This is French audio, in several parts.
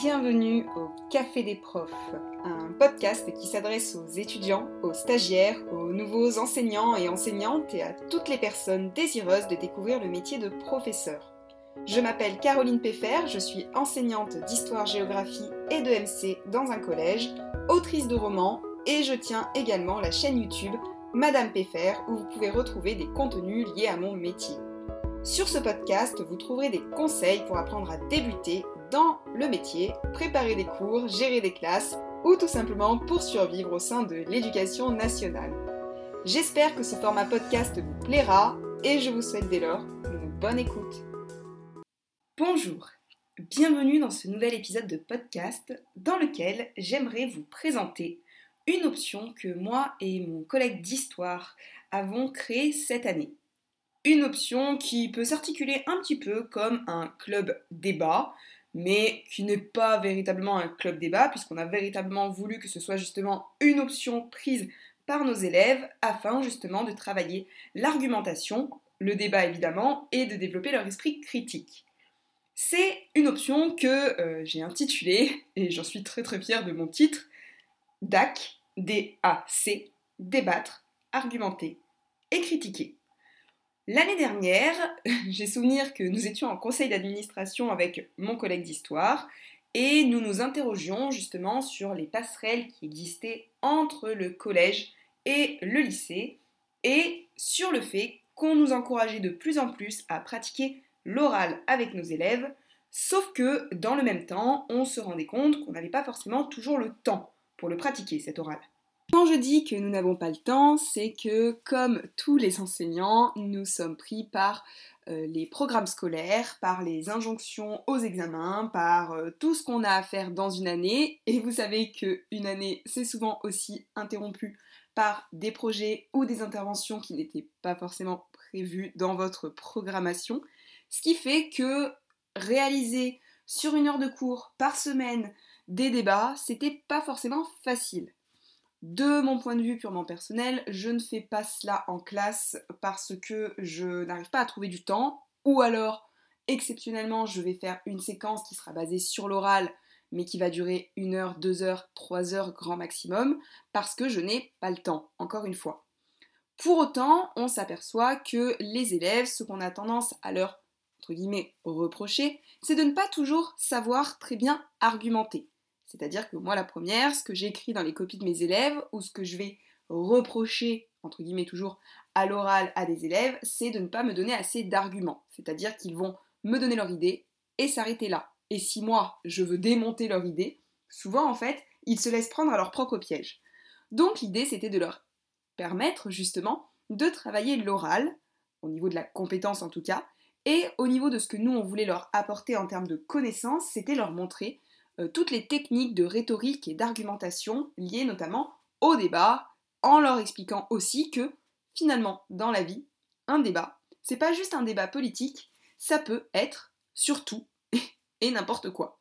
Bienvenue au Café des Profs, un podcast qui s'adresse aux étudiants, aux stagiaires, aux nouveaux enseignants et enseignantes et à toutes les personnes désireuses de découvrir le métier de professeur. Je m'appelle Caroline Péfer, je suis enseignante d'histoire-géographie et de MC dans un collège, autrice de romans et je tiens également la chaîne YouTube Madame Péfer où vous pouvez retrouver des contenus liés à mon métier. Sur ce podcast, vous trouverez des conseils pour apprendre à débuter dans le métier, préparer des cours, gérer des classes ou tout simplement pour survivre au sein de l'éducation nationale. J'espère que ce format podcast vous plaira et je vous souhaite dès lors une bonne écoute. Bonjour, bienvenue dans ce nouvel épisode de podcast dans lequel j'aimerais vous présenter une option que moi et mon collègue d'histoire avons créée cette année. Une option qui peut s'articuler un petit peu comme un club débat, mais qui n'est pas véritablement un club débat, puisqu'on a véritablement voulu que ce soit justement une option prise par nos élèves, afin justement de travailler l'argumentation, le débat évidemment, et de développer leur esprit critique. C'est une option que j'ai intitulée, et j'en suis très très fière de mon titre, DAC, D-A-C, débattre, argumenter et critiquer. L'année dernière, j'ai souvenir que nous étions en conseil d'administration avec mon collègue d'histoire et nous nous interrogions justement sur les passerelles qui existaient entre le collège et le lycée et sur le fait qu'on nous encourageait de plus en plus à pratiquer l'oral avec nos élèves, sauf que dans le même temps, on se rendait compte qu'on n'avait pas forcément toujours le temps pour le pratiquer cet oral. Quand je dis que nous n'avons pas le temps, c'est que comme tous les enseignants, nous sommes pris par les programmes scolaires, par les injonctions aux examens, par tout ce qu'on a à faire dans une année. Et vous savez qu'une année, c'est souvent aussi interrompu par des projets ou des interventions qui n'étaient pas forcément prévues dans votre programmation. Ce qui fait que réaliser sur une heure de cours par semaine des débats, c'était pas forcément facile. De mon point de vue purement personnel, je ne fais pas cela en classe parce que je n'arrive pas à trouver du temps, ou alors, exceptionnellement, je vais faire une séquence qui sera basée sur l'oral, mais qui va durer 1 heure, 2 heures, 3 heures grand maximum, parce que je n'ai pas le temps, encore une fois. Pour autant, on s'aperçoit que les élèves, ce qu'on a tendance à leur, entre guillemets, reprocher, c'est de ne pas toujours savoir très bien argumenter. C'est-à-dire que moi, la première, ce que j'écris dans les copies de mes élèves, ou ce que je vais reprocher, entre guillemets toujours, à l'oral à des élèves, c'est de ne pas me donner assez d'arguments. C'est-à-dire qu'ils vont me donner leur idée et s'arrêter là. Et si moi, je veux démonter leur idée, souvent, en fait, ils se laissent prendre à leur propre piège. Donc, l'idée, c'était de leur permettre, justement, de travailler l'oral, au niveau de la compétence en tout cas, et au niveau de ce que nous, on voulait leur apporter en termes de connaissances, c'était leur montrer toutes les techniques de rhétorique et d'argumentation liées notamment au débat, en leur expliquant aussi que, finalement, dans la vie, un débat, c'est pas juste un débat politique, ça peut être surtout et n'importe quoi.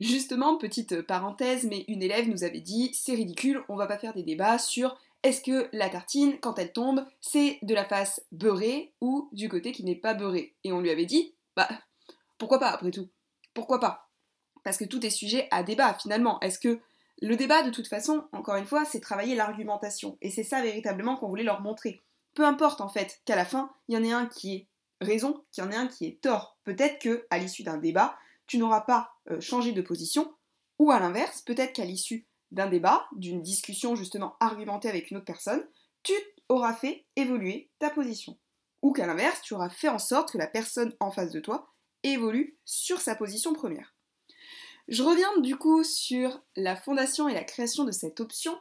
Justement, petite parenthèse, mais une élève nous avait dit « c'est ridicule, on va pas faire des débats sur est-ce que la tartine, quand elle tombe, c'est de la face beurrée ou du côté qui n'est pas beurré ?» Et on lui avait dit « bah, pourquoi pas après tout, pourquoi pas ?» Parce que tout est sujet à débat, finalement. Est-ce que le débat, de toute façon, encore une fois, c'est travailler l'argumentation. Et c'est ça, véritablement, qu'on voulait leur montrer. Peu importe, en fait, qu'à la fin, il y en ait un qui ait raison, qu'il y en ait un qui ait tort. Peut-être qu'à l'issue d'un débat, tu n'auras pas changé de position. Ou à l'inverse, peut-être qu'à l'issue d'un débat, d'une discussion, justement, argumentée avec une autre personne, tu auras fait évoluer ta position. Ou qu'à l'inverse, tu auras fait en sorte que la personne en face de toi évolue sur sa position première. Je reviens du coup sur la fondation et la création de cette option.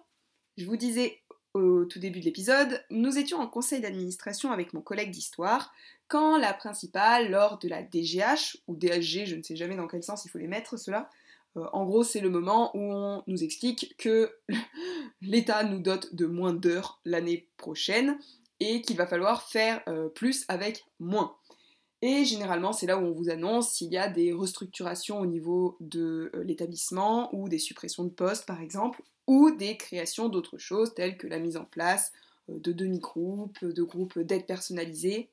Je vous disais au tout début de l'épisode, nous étions en conseil d'administration avec mon collègue d'histoire quand la principale, lors de la DGH ou DHG, je ne sais jamais dans quel sens il faut les mettre ceux-là, en gros c'est le moment où on nous explique que l'État nous dote de moins d'heures l'année prochaine et qu'il va falloir faire plus avec moins. Et généralement, c'est là où on vous annonce s'il y a des restructurations au niveau de l'établissement ou des suppressions de postes, par exemple, ou des créations d'autres choses, telles que la mise en place de demi-groupes, de groupes d'aide personnalisée,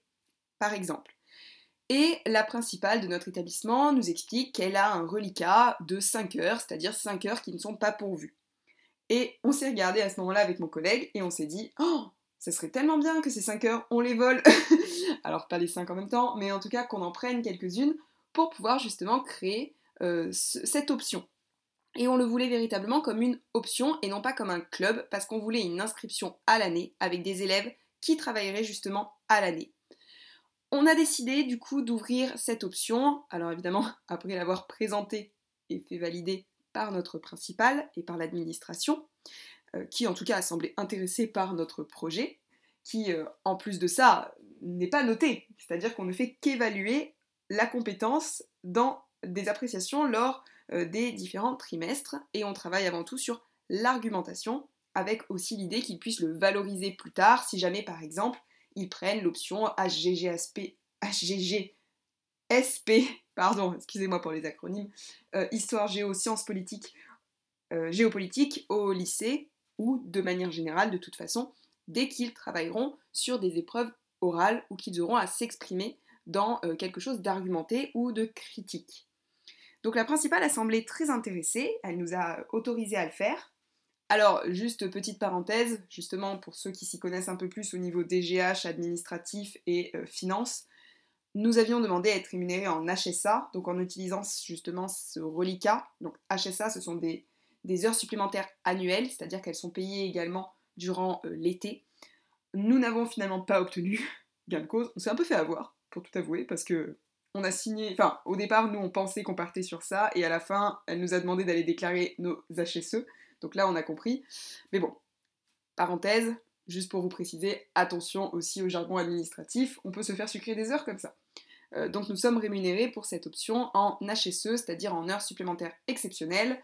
par exemple. Et la principale de notre établissement nous explique qu'elle a un reliquat de 5 heures, c'est-à-dire 5 heures qui ne sont pas pourvues. Et on s'est regardé à ce moment-là avec mon collègue et on s'est dit « Oh, ça serait tellement bien que ces 5 heures, on les vole !» Alors pas les 5 en même temps, mais en tout cas qu'on en prenne quelques-unes pour pouvoir justement créer cette option. Et on le voulait véritablement comme une option et non pas comme un club, parce qu'on voulait une inscription à l'année avec des élèves qui travailleraient justement à l'année. On a décidé du coup d'ouvrir cette option, alors évidemment après l'avoir présentée et fait valider par notre principale et par l'administration, qui en tout cas a semblé intéressée par notre projet, qui en plus de ça n'est pas noté, c'est-à-dire qu'on ne fait qu'évaluer la compétence dans des appréciations lors des différents trimestres, et on travaille avant tout sur l'argumentation, avec aussi l'idée qu'ils puissent le valoriser plus tard, si jamais par exemple ils prennent l'option HGGSP, excusez-moi pour les acronymes, histoire, géo, sciences politiques, géopolitique au lycée, ou de manière générale de toute façon, dès qu'ils travailleront sur des épreuves orales ou qu'ils auront à s'exprimer dans quelque chose d'argumenté ou de critique. Donc la principale a semblé très intéressée, elle nous a autorisé à le faire. Alors, juste petite parenthèse, justement pour ceux qui s'y connaissent un peu plus au niveau DGH, administratif et finance, nous avions demandé à être rémunérés en HSA, donc en utilisant justement ce reliquat. Donc HSA, ce sont des heures supplémentaires annuelles, c'est-à-dire qu'elles sont payées également durant l'été. Nous n'avons finalement pas obtenu gain de cause, on s'est un peu fait avoir, pour tout avouer, parce que on a signé, enfin au départ nous on pensait qu'on partait sur ça, et à la fin elle nous a demandé d'aller déclarer nos HSE. Donc là, on a compris. Mais bon, parenthèse, juste pour vous préciser, attention aussi au jargon administratif, on peut se faire sucrer des heures comme ça. Donc nous sommes rémunérés pour cette option en HSE, c'est-à-dire en heures supplémentaires exceptionnelles.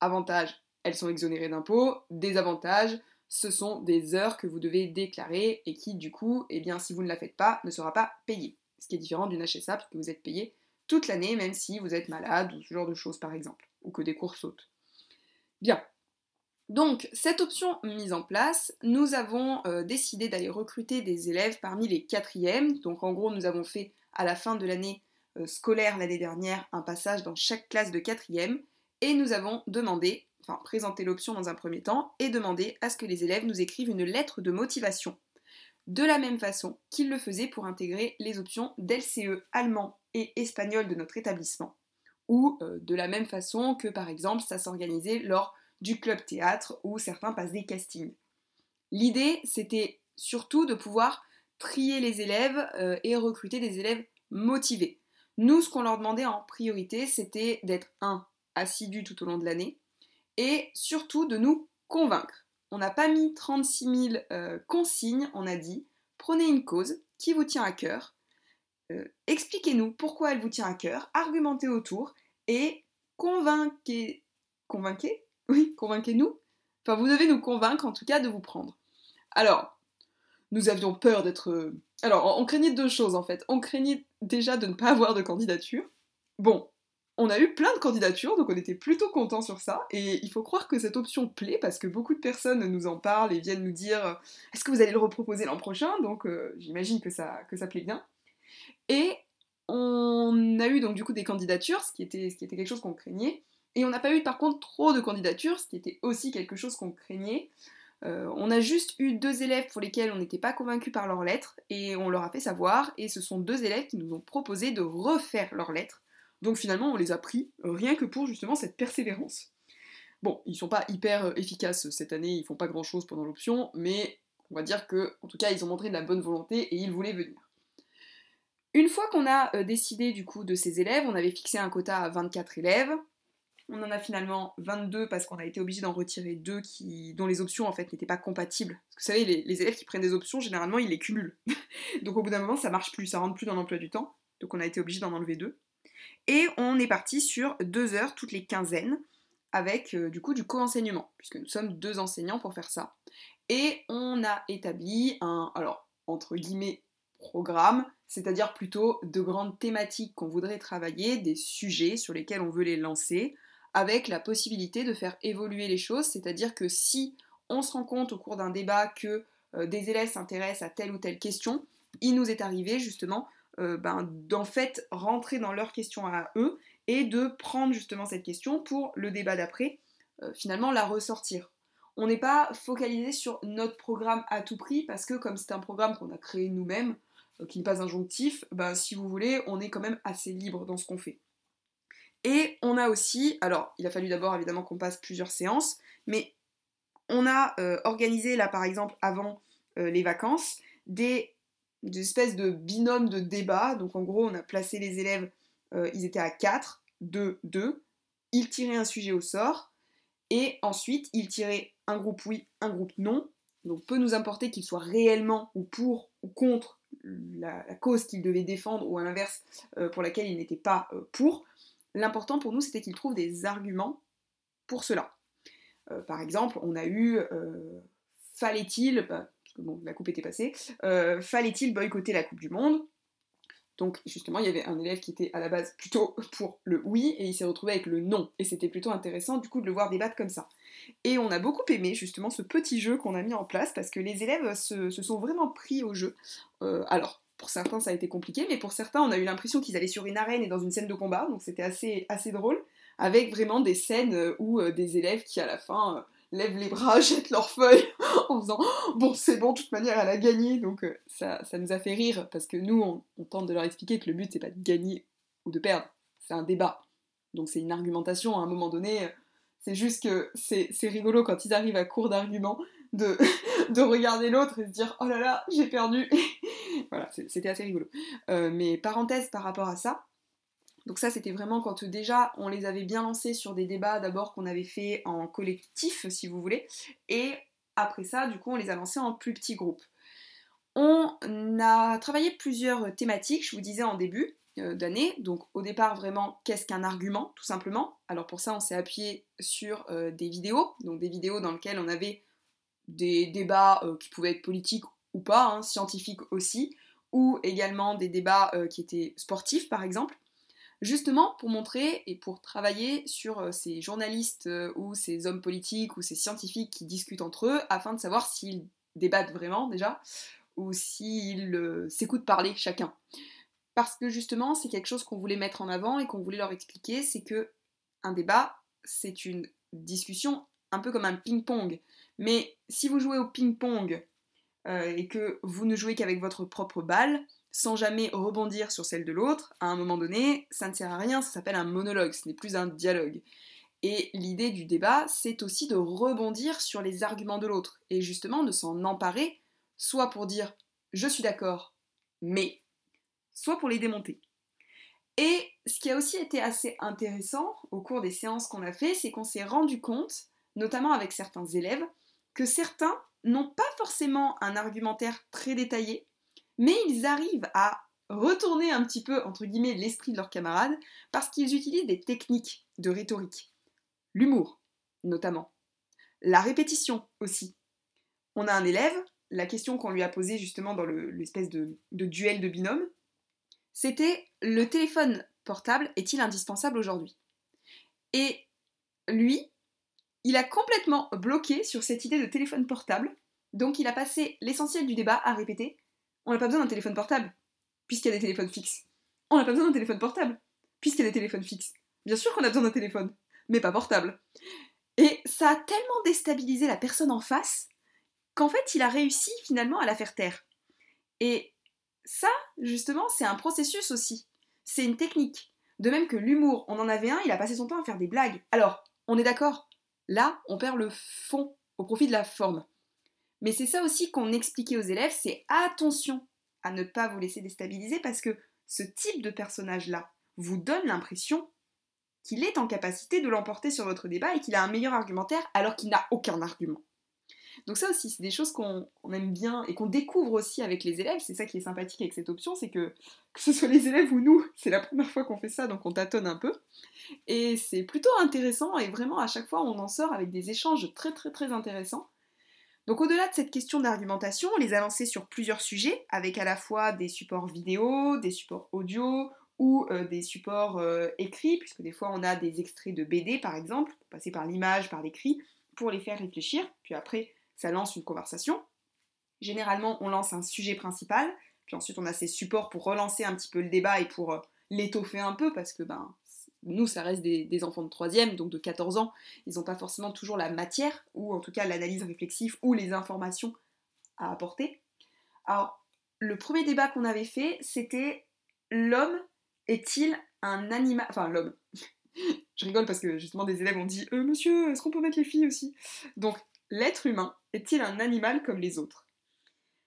Avantages, elles sont exonérées d'impôts. Désavantages, ce sont des heures que vous devez déclarer et qui, du coup, eh bien, si vous ne la faites pas, ne sera pas payée. Ce qui est différent d'une HSA, puisque vous êtes payé toute l'année, même si vous êtes malade ou ce genre de choses, par exemple, ou que des cours sautent. Bien. Donc, cette option mise en place, nous avons décidé d'aller recruter des élèves parmi les quatrièmes. Donc, en gros, nous avons fait, à la fin de l'année scolaire, l'année dernière, un passage dans chaque classe de quatrième. Et nous avons demandé, enfin, présenté l'option dans un premier temps, et demandé à ce que les élèves nous écrivent une lettre de motivation. De la même façon qu'ils le faisaient pour intégrer les options d'LCE allemand et espagnol de notre établissement. Ou de la même façon que, par exemple, ça s'organisait lors du club théâtre où certains passent des castings. L'idée, c'était surtout de pouvoir trier les élèves et recruter des élèves motivés. Nous, ce qu'on leur demandait en priorité, c'était d'être assidus tout au long de l'année et surtout de nous convaincre. On n'a pas mis 36 000 consignes, on a dit prenez une cause qui vous tient à cœur, expliquez-nous pourquoi elle vous tient à cœur, argumentez autour et convainquez-nous. Enfin, vous devez nous convaincre, en tout cas, de vous prendre. Alors, nous avions peur d'être... Alors, on craignait deux choses, en fait. On craignait déjà de ne pas avoir de candidature. Bon, on a eu plein de candidatures, donc on était plutôt contents sur ça. Et il faut croire que cette option plaît, parce que beaucoup de personnes nous en parlent et viennent nous dire « Est-ce que vous allez le reproposer l'an prochain ?» Donc, j'imagine que ça plaît bien. Et on a eu, donc, du coup, des candidatures, ce qui était quelque chose qu'on craignait. Et on n'a pas eu par contre trop de candidatures, ce qui était aussi quelque chose qu'on craignait. On a juste eu 2 élèves pour lesquels on n'était pas convaincus par leurs lettres, et on leur a fait savoir, et ce sont 2 élèves qui nous ont proposé de refaire leurs lettres. Donc finalement on les a pris, rien que pour justement cette persévérance. Bon, ils sont pas hyper efficaces cette année, ils font pas grand chose pendant l'option, mais on va dire que, en tout cas, ils ont montré de la bonne volonté et ils voulaient venir. Une fois qu'on a décidé du coup de ces élèves, on avait fixé un quota à 24 élèves. On en a finalement 22 parce qu'on a été obligé d'en retirer 2 dont les options en fait n'étaient pas compatibles. Parce que vous savez, les élèves qui prennent des options, généralement ils les cumulent. Donc au bout d'un moment ça marche plus, ça rentre plus dans l'emploi du temps. Donc on a été obligé d'en enlever 2. Et on est parti sur 2 heures toutes les quinzaines avec du coup du co-enseignement, puisque nous sommes 2 enseignants pour faire ça. Et on a établi un, alors entre guillemets, programme, c'est-à-dire plutôt de grandes thématiques qu'on voudrait travailler, des sujets sur lesquels on veut les lancer, avec la possibilité de faire évoluer les choses, c'est-à-dire que si on se rend compte au cours d'un débat que des élèves s'intéressent à telle ou telle question, il nous est arrivé justement d'en fait rentrer dans leurs questions à eux et de prendre justement cette question pour le débat d'après, finalement la ressortir. On n'est pas focalisé sur notre programme à tout prix parce que comme c'est un programme qu'on a créé nous-mêmes, qui n'est pas injonctif, si vous voulez, on est quand même assez libre dans ce qu'on fait. Et on a aussi, alors il a fallu d'abord évidemment qu'on passe plusieurs séances, mais on a organisé là par exemple avant les vacances des espèces de binômes de débat, donc en gros on a placé les élèves, ils étaient à 4, 2, 2, ils tiraient un sujet au sort, et ensuite ils tiraient un groupe oui, un groupe non, donc peut nous importer qu'ils soient réellement ou pour ou contre la cause qu'ils devaient défendre ou à l'inverse pour laquelle ils n'étaient pas pour. L'important pour nous, c'était qu'ils trouvent des arguments pour cela. Par exemple, on a eu « Fallait-il... » parce que bon, la coupe était passée. « Fallait-il boycotter la Coupe du Monde ?» Donc, justement, il y avait un élève qui était à la base plutôt pour le « oui » et il s'est retrouvé avec le « non ». Et c'était plutôt intéressant, du coup, de le voir débattre comme ça. Et on a beaucoup aimé, justement, ce petit jeu qu'on a mis en place parce que les élèves se sont vraiment pris au jeu. Alors... pour certains, ça a été compliqué, mais pour certains, on a eu l'impression qu'ils allaient sur une arène et dans une scène de combat, donc c'était assez drôle, avec vraiment des scènes où des élèves qui, à la fin, lèvent les bras, jettent leurs feuilles, en faisant « bon, c'est bon, de toute manière, elle a gagné », donc ça nous a fait rire, parce que nous, on tente de leur expliquer que le but, c'est pas de gagner ou de perdre, c'est un débat, donc c'est une argumentation, à un moment donné, c'est juste que c'est rigolo quand ils arrivent à court d'arguments, de regarder l'autre et se dire « oh là là, j'ai perdu !» Voilà, c'était assez rigolo. Mais parenthèse par rapport à ça, donc ça c'était vraiment quand déjà on les avait bien lancés sur des débats d'abord qu'on avait fait en collectif si vous voulez, et après ça du coup on les a lancés en plus petits groupes. On a travaillé plusieurs thématiques, je vous disais en début d'année, donc au départ vraiment qu'est-ce qu'un argument tout simplement, alors pour ça on s'est appuyé sur des vidéos, donc des vidéos dans lesquelles on avait des débats qui pouvaient être politiques ou pas, hein, scientifiques aussi, ou également des débats qui étaient sportifs par exemple, justement pour montrer et pour travailler sur ces journalistes ou ces hommes politiques ou ces scientifiques qui discutent entre eux afin de savoir s'ils débattent vraiment déjà ou s'ils s'écoutent parler chacun. Parce que justement c'est quelque chose qu'on voulait mettre en avant et qu'on voulait leur expliquer, c'est que un débat c'est une discussion un peu comme un ping-pong, mais si vous jouez au ping-pong et que vous ne jouez qu'avec votre propre balle, sans jamais rebondir sur celle de l'autre, à un moment donné, ça ne sert à rien, ça s'appelle un monologue, ce n'est plus un dialogue. Et l'idée du débat, c'est aussi de rebondir sur les arguments de l'autre, et justement de s'en emparer, soit pour dire « je suis d'accord, mais », soit pour les démonter. Et ce qui a aussi été assez intéressant au cours des séances qu'on a fait, c'est qu'on s'est rendu compte, notamment avec certains élèves, que certains n'ont pas forcément un argumentaire très détaillé, mais ils arrivent à retourner un petit peu, entre guillemets, l'esprit de leurs camarades, parce qu'ils utilisent des techniques de rhétorique. L'humour, notamment. La répétition, aussi. On a un élève, la question qu'on lui a posée justement dans l'espèce de duel de binôme, c'était « Le téléphone portable est-il indispensable aujourd'hui ?» Et lui... il a complètement bloqué sur cette idée de téléphone portable, donc il a passé l'essentiel du débat à répéter « on n'a pas besoin d'un téléphone portable, puisqu'il y a des téléphones fixes. On n'a pas besoin d'un téléphone portable, puisqu'il y a des téléphones fixes. Bien sûr qu'on a besoin d'un téléphone, mais pas portable. » Et ça a tellement déstabilisé la personne en face, qu'en fait il a réussi finalement à la faire taire. Et ça, justement, c'est un processus aussi. C'est une technique. De même que l'humour, on en avait un, il a passé son temps à faire des blagues. Alors, on est d'accord ? Là, on perd le fond au profit de la forme. Mais c'est ça aussi qu'on expliquait aux élèves, c'est attention à ne pas vous laisser déstabiliser parce que ce type de personnage-là vous donne l'impression qu'il est en capacité de l'emporter sur votre débat et qu'il a un meilleur argumentaire alors qu'il n'a aucun argument. Donc ça aussi, c'est des choses qu'on aime bien et qu'on découvre aussi avec les élèves. C'est ça qui est sympathique avec cette option, c'est que ce soit les élèves ou nous, c'est la première fois qu'on fait ça, donc on tâtonne un peu. Et c'est plutôt intéressant et vraiment à chaque fois on en sort avec des échanges très très très intéressants. Donc au-delà de cette question d'argumentation, on les a lancés sur plusieurs sujets, avec à la fois des supports vidéo, des supports audio ou des supports écrits, puisque des fois on a des extraits de BD par exemple, pour passer par l'image, par l'écrit, pour les faire réfléchir, puis après ça lance une conversation. Généralement, on lance un sujet principal, Puis ensuite, on a ces supports pour relancer un petit peu le débat et pour l'étoffer un peu, parce que ben, nous, ça reste des enfants de 3e, donc de 14 ans. Ils n'ont pas forcément toujours la matière, ou en tout cas l'analyse réflexive, ou les informations à apporter. Alors, le premier débat qu'on avait fait, c'était « L'homme est-il un animal ?» Enfin, l'homme. Je rigole parce que justement, des élèves ont dit « Monsieur, est-ce qu'on peut mettre les filles aussi ?» Donc, l'être humain est-il un animal comme les autres ?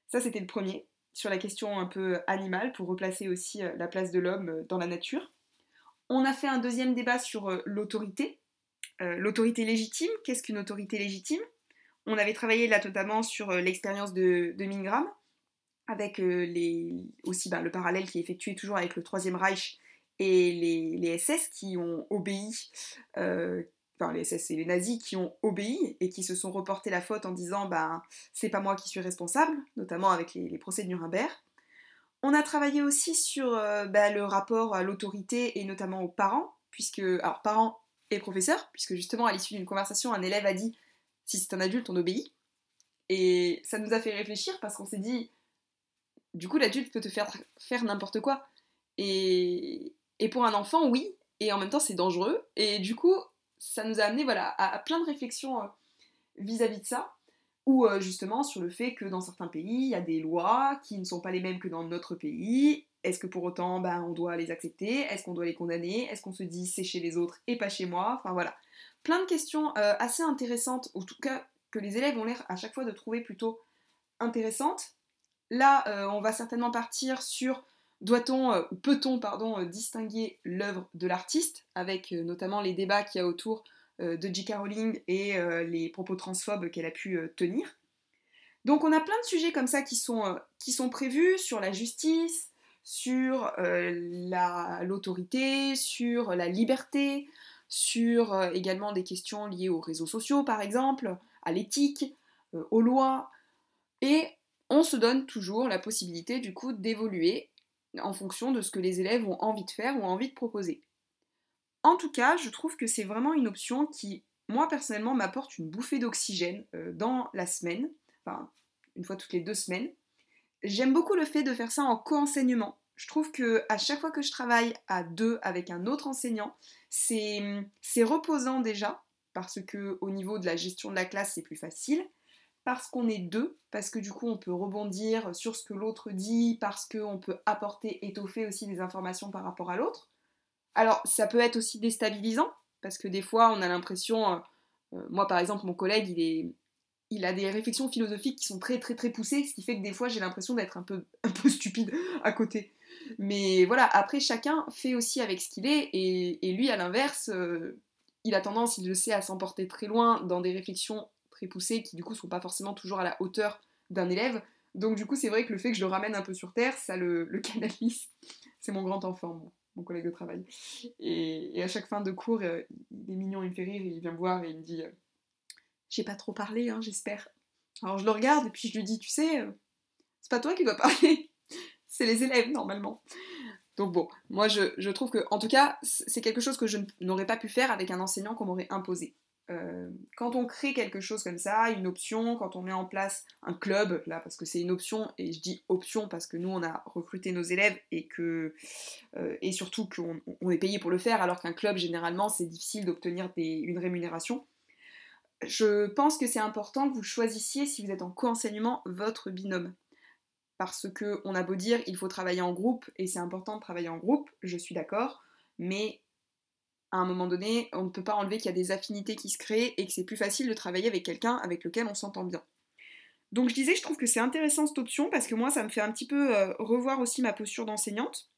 Ça, c'était le premier, sur la question un peu animale, pour replacer aussi la place de l'homme dans la nature. On a fait un deuxième débat sur l'autorité. L'autorité légitime, qu'est-ce qu'une autorité légitime ? On avait travaillé là notamment sur l'expérience de Milgram, avec aussi le parallèle qui est effectué toujours avec le Troisième Reich et les SS qui ont obéi, les SS et les nazis qui ont obéi et qui se sont reportés la faute en disant c'est pas moi qui suis responsable, notamment avec les procès de Nuremberg. On a travaillé aussi sur le rapport à l'autorité et notamment aux parents, parents et professeurs, puisque justement à l'issue d'une conversation, un élève a dit « si c'est un adulte, on obéit ». Et ça nous a fait réfléchir parce qu'on s'est dit « du coup l'adulte peut te faire n'importe quoi ». Et pour un enfant, oui, et en même temps c'est dangereux. Et du coup, ça nous a amené à plein de réflexions vis-à-vis de ça, ou justement sur le fait que dans certains pays, il y a des lois qui ne sont pas les mêmes que dans notre pays. Est-ce que pour autant, on doit les accepter ? Est-ce qu'on doit les condamner ? Est-ce qu'on se dit c'est chez les autres et pas chez moi ? Enfin voilà, plein de questions assez intéressantes, en tout cas que les élèves ont l'air à chaque fois de trouver plutôt intéressantes. Là, on va certainement partir sur peut-on distinguer l'œuvre de l'artiste, avec notamment les débats qu'il y a autour de J.K. Rowling et les propos transphobes qu'elle a pu tenir. Donc on a plein de sujets comme ça qui sont prévus sur la justice, sur l'autorité, sur la liberté, sur également des questions liées aux réseaux sociaux par exemple, à l'éthique, aux lois, et on se donne toujours la possibilité du coup d'évoluer en fonction de ce que les élèves ont envie de faire ou ont envie de proposer. En tout cas, je trouve que c'est vraiment une option qui, moi personnellement, m'apporte une bouffée d'oxygène dans la semaine, enfin une fois toutes les 2 semaines. J'aime beaucoup le fait de faire ça en co-enseignement. Je trouve que à chaque fois que je travaille à 2 avec un autre enseignant, c'est reposant déjà, parce que au niveau de la gestion de la classe, c'est plus facile. Parce qu'on est 2, parce que du coup on peut rebondir sur ce que l'autre dit, parce qu'on peut apporter, étoffer aussi des informations par rapport à l'autre. Alors ça peut être aussi déstabilisant, parce que des fois on a l'impression, moi par exemple mon collègue il a des réflexions philosophiques qui sont très très très poussées, ce qui fait que des fois j'ai l'impression d'être un peu stupide à côté. Mais voilà, après chacun fait aussi avec ce qu'il est, et lui à l'inverse, il a tendance, il le sait, à s'emporter très loin dans des réflexions très poussés, qui du coup sont pas forcément toujours à la hauteur d'un élève, donc du coup c'est vrai que le fait que je le ramène un peu sur terre, ça le canalise. C'est mon grand enfant, mon collègue de travail, et à chaque fin de cours il est mignon, il me fait rire, il vient me voir et il me dit j'ai pas trop parlé hein, j'espère. Alors je le regarde et puis je lui dis tu sais, c'est pas toi qui dois parler, c'est les élèves normalement. Donc bon, moi je trouve que en tout cas c'est quelque chose que je n'aurais pas pu faire avec un enseignant qu'on m'aurait imposé. Quand on crée quelque chose comme ça, une option, quand on met en place un club, là parce que c'est une option, et je dis option parce que nous on a recruté nos élèves et que et surtout qu'on est payé pour le faire, alors qu'un club généralement c'est difficile d'obtenir une rémunération. Je pense que c'est important que vous choisissiez, si vous êtes en co-enseignement, votre binôme, parce que on a beau dire il faut travailler en groupe et c'est important de travailler en groupe, je suis d'accord, mais à un moment donné, on ne peut pas enlever qu'il y a des affinités qui se créent et que c'est plus facile de travailler avec quelqu'un avec lequel on s'entend bien. Donc je disais, je trouve que c'est intéressant cette option parce que moi, ça me fait un petit peu revoir aussi ma posture d'enseignante.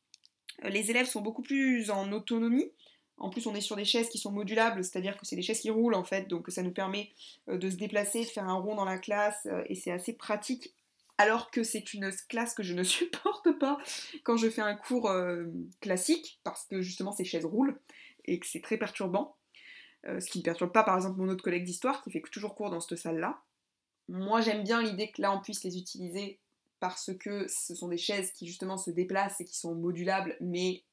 Les élèves sont beaucoup plus en autonomie. En plus, on est sur des chaises qui sont modulables, c'est-à-dire que c'est des chaises qui roulent en fait, donc ça nous permet de se déplacer, de faire un rond dans la classe et c'est assez pratique. Alors que c'est une classe que je ne supporte pas quand je fais un cours classique parce que justement, ces chaises roulent. Et que c'est très perturbant, ce qui ne perturbe pas par exemple mon autre collègue d'histoire qui fait toujours cours dans cette salle-là. Moi j'aime bien l'idée que là on puisse les utiliser parce que ce sont des chaises qui justement se déplacent et qui sont modulables, mais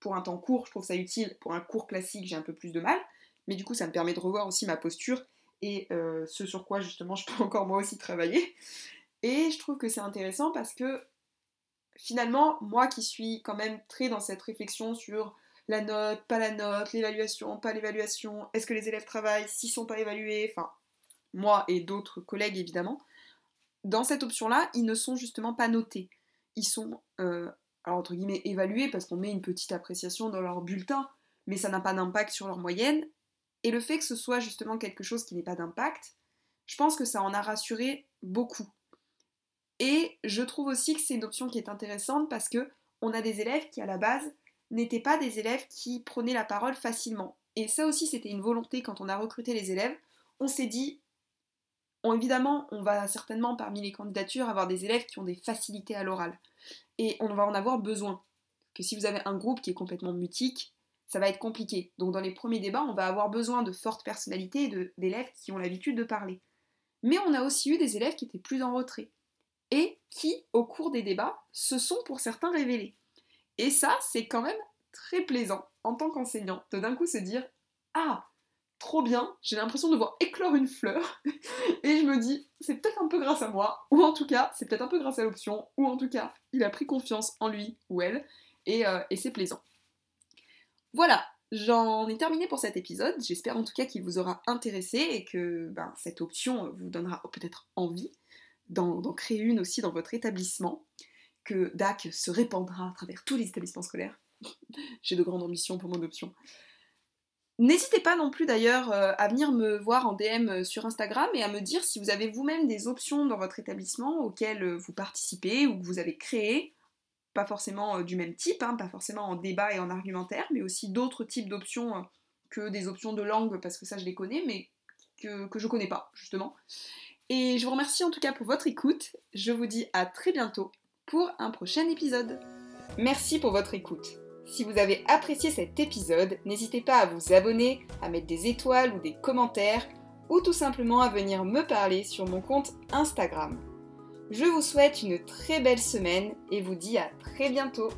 pour un temps court je trouve ça utile, pour un cours classique j'ai un peu plus de mal, mais du coup ça me permet de revoir aussi ma posture et ce sur quoi justement je peux encore moi aussi travailler. Et je trouve que c'est intéressant parce que finalement, moi qui suis quand même très dans cette réflexion sur la note, pas la note, l'évaluation, pas l'évaluation, est-ce que les élèves travaillent, s'ils sont pas évalués, enfin, moi et d'autres collègues évidemment, dans cette option-là, ils ne sont justement pas notés. Ils sont, alors entre guillemets, évalués parce qu'on met une petite appréciation dans leur bulletin, mais ça n'a pas d'impact sur leur moyenne. Et le fait que ce soit justement quelque chose qui n'ait pas d'impact, je pense que ça en a rassuré beaucoup. Et je trouve aussi que c'est une option qui est intéressante parce qu'on a des élèves qui, à la base, n'étaient pas des élèves qui prenaient la parole facilement. Et ça aussi, c'était une volonté quand on a recruté les élèves. On s'est dit, évidemment, on va certainement, parmi les candidatures, avoir des élèves qui ont des facilités à l'oral. Et on va en avoir besoin. Que si vous avez un groupe qui est complètement mutique, ça va être compliqué. Donc dans les premiers débats, on va avoir besoin de fortes personnalités et d'élèves qui ont l'habitude de parler. Mais on a aussi eu des élèves qui étaient plus en retrait. Et qui, au cours des débats, se sont pour certains révélés. Et ça, c'est quand même très plaisant, en tant qu'enseignant, de d'un coup se dire « Ah, trop bien, j'ai l'impression de voir éclore une fleur » et je me dis « C'est peut-être un peu grâce à moi, ou en tout cas, c'est peut-être un peu grâce à l'option, ou en tout cas, il a pris confiance en lui ou elle, et c'est plaisant. » Voilà, j'en ai terminé pour cet épisode, j'espère en tout cas qu'il vous aura intéressé et que cette option vous donnera peut-être envie d'en créer une aussi dans votre établissement, que DAC se répandra à travers tous les établissements scolaires. J'ai de grandes ambitions pour mon option. N'hésitez pas non plus d'ailleurs à venir me voir en DM sur Instagram et à me dire si vous avez vous-même des options dans votre établissement auxquelles vous participez ou que vous avez créées, pas forcément du même type, pas forcément en débat et en argumentaire, mais aussi d'autres types d'options que des options de langue, parce que ça je les connais, mais que je connais pas, justement. Et je vous remercie en tout cas pour votre écoute, je vous dis à très bientôt pour un prochain épisode. Merci pour votre écoute. Si vous avez apprécié cet épisode, n'hésitez pas à vous abonner, à mettre des étoiles ou des commentaires, ou tout simplement à venir me parler sur mon compte Instagram. Je vous souhaite une très belle semaine et vous dis à très bientôt.